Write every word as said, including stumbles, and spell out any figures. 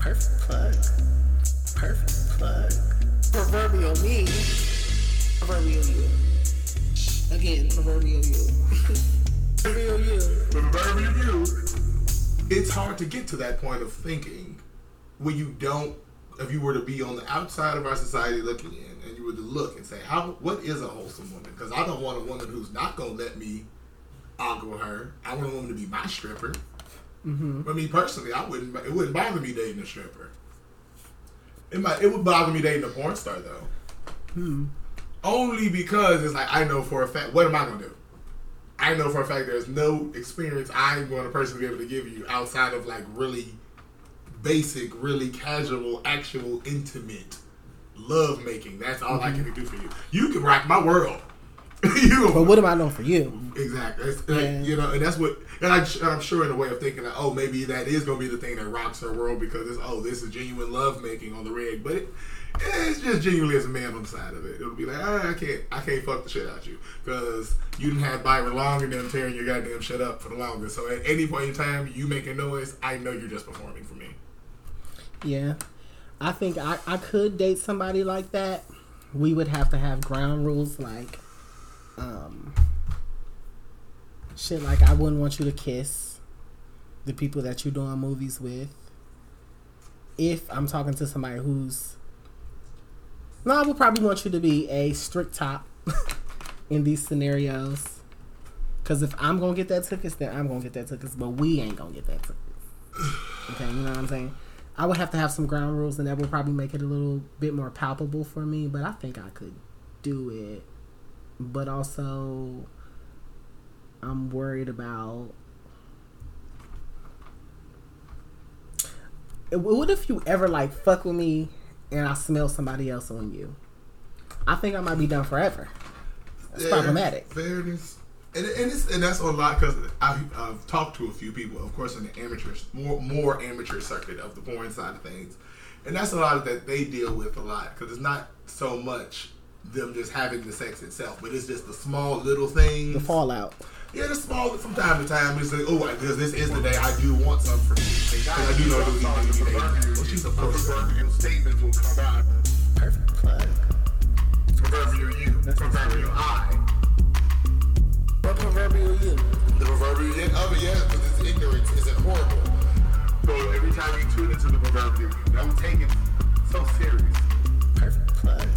Perfect plug. Perfect plug. Proverbial me. Proverbial you. Again, proverbial you. Proverbial you. Proverbial you. It's hard to get to that point of thinking when you don't, if you were to be on the outside of our society looking in and you were to look and say, how, what is a wholesome woman? Because I don't want a woman who's not going to let me ogle her. I want a woman to be my stripper. Mm-hmm. For me personally, I wouldn't. It wouldn't bother me dating a stripper. It might. It would bother me dating a porn star though. Hmm. Only because it's like I know for a fact. What am I gonna do? I know for a fact there's no experience I'm going to personally be able to give you outside of like really basic, really casual, actual, intimate love making. That's all mm-hmm. I can do for you. You can rock my world. you, but what am I doing for you? Exactly. It's, yeah. like, you know, and that's what. And I, I'm sure in a way of thinking that, oh, maybe that is going to be the thing that rocks her world because it's, oh, this is genuine love making on the reg. But it, it's just genuinely as a man on the side of it. It'll be like, oh, I can't, I can't fuck the shit out of you because you didn't have Byron Long and them tearing your goddamn shit up for the longest. So at any point in time, you make a noise, I know you're just performing for me. Yeah, I think I, I could date somebody like that. We would have to have ground rules like, um. Shit, like I wouldn't want you to kiss the people that you're doing movies with. If I'm talking to somebody who's... No, I would probably want you to be a strict top in these scenarios. Because if I'm going to get that tickets, then I'm going to get that tickets. But we ain't going to get that tickets. Okay, you know what I'm saying? I would have to have some ground rules, and that would probably make it a little bit more palpable for me. But I think I could do it. But also... I'm worried about... What if you ever, like, fuck with me and I smell somebody else on you? I think I might be done forever. That's yeah, problematic. Fairness. And and, it's, and that's a lot because I've, I've talked to a few people, of course, in the amateur, more, more amateur circuit of the porn side of things. And that's a lot that they deal with a lot because it's not so much them just having the sex itself, but it's just the small little things. The fallout. Yeah, the small, from time to time, it's like, oh, because this is the day I do want something for you. Because I do know those things to be there. Well, she's a proverbial statement will come out. Perfect plug. Proverbial you, proverbial I. What proverbial you? The proverbial you of it, yeah, because it's ignorance isn't horrible. So every time you tune into the proverbial you, don't take it so serious. Perfect plug.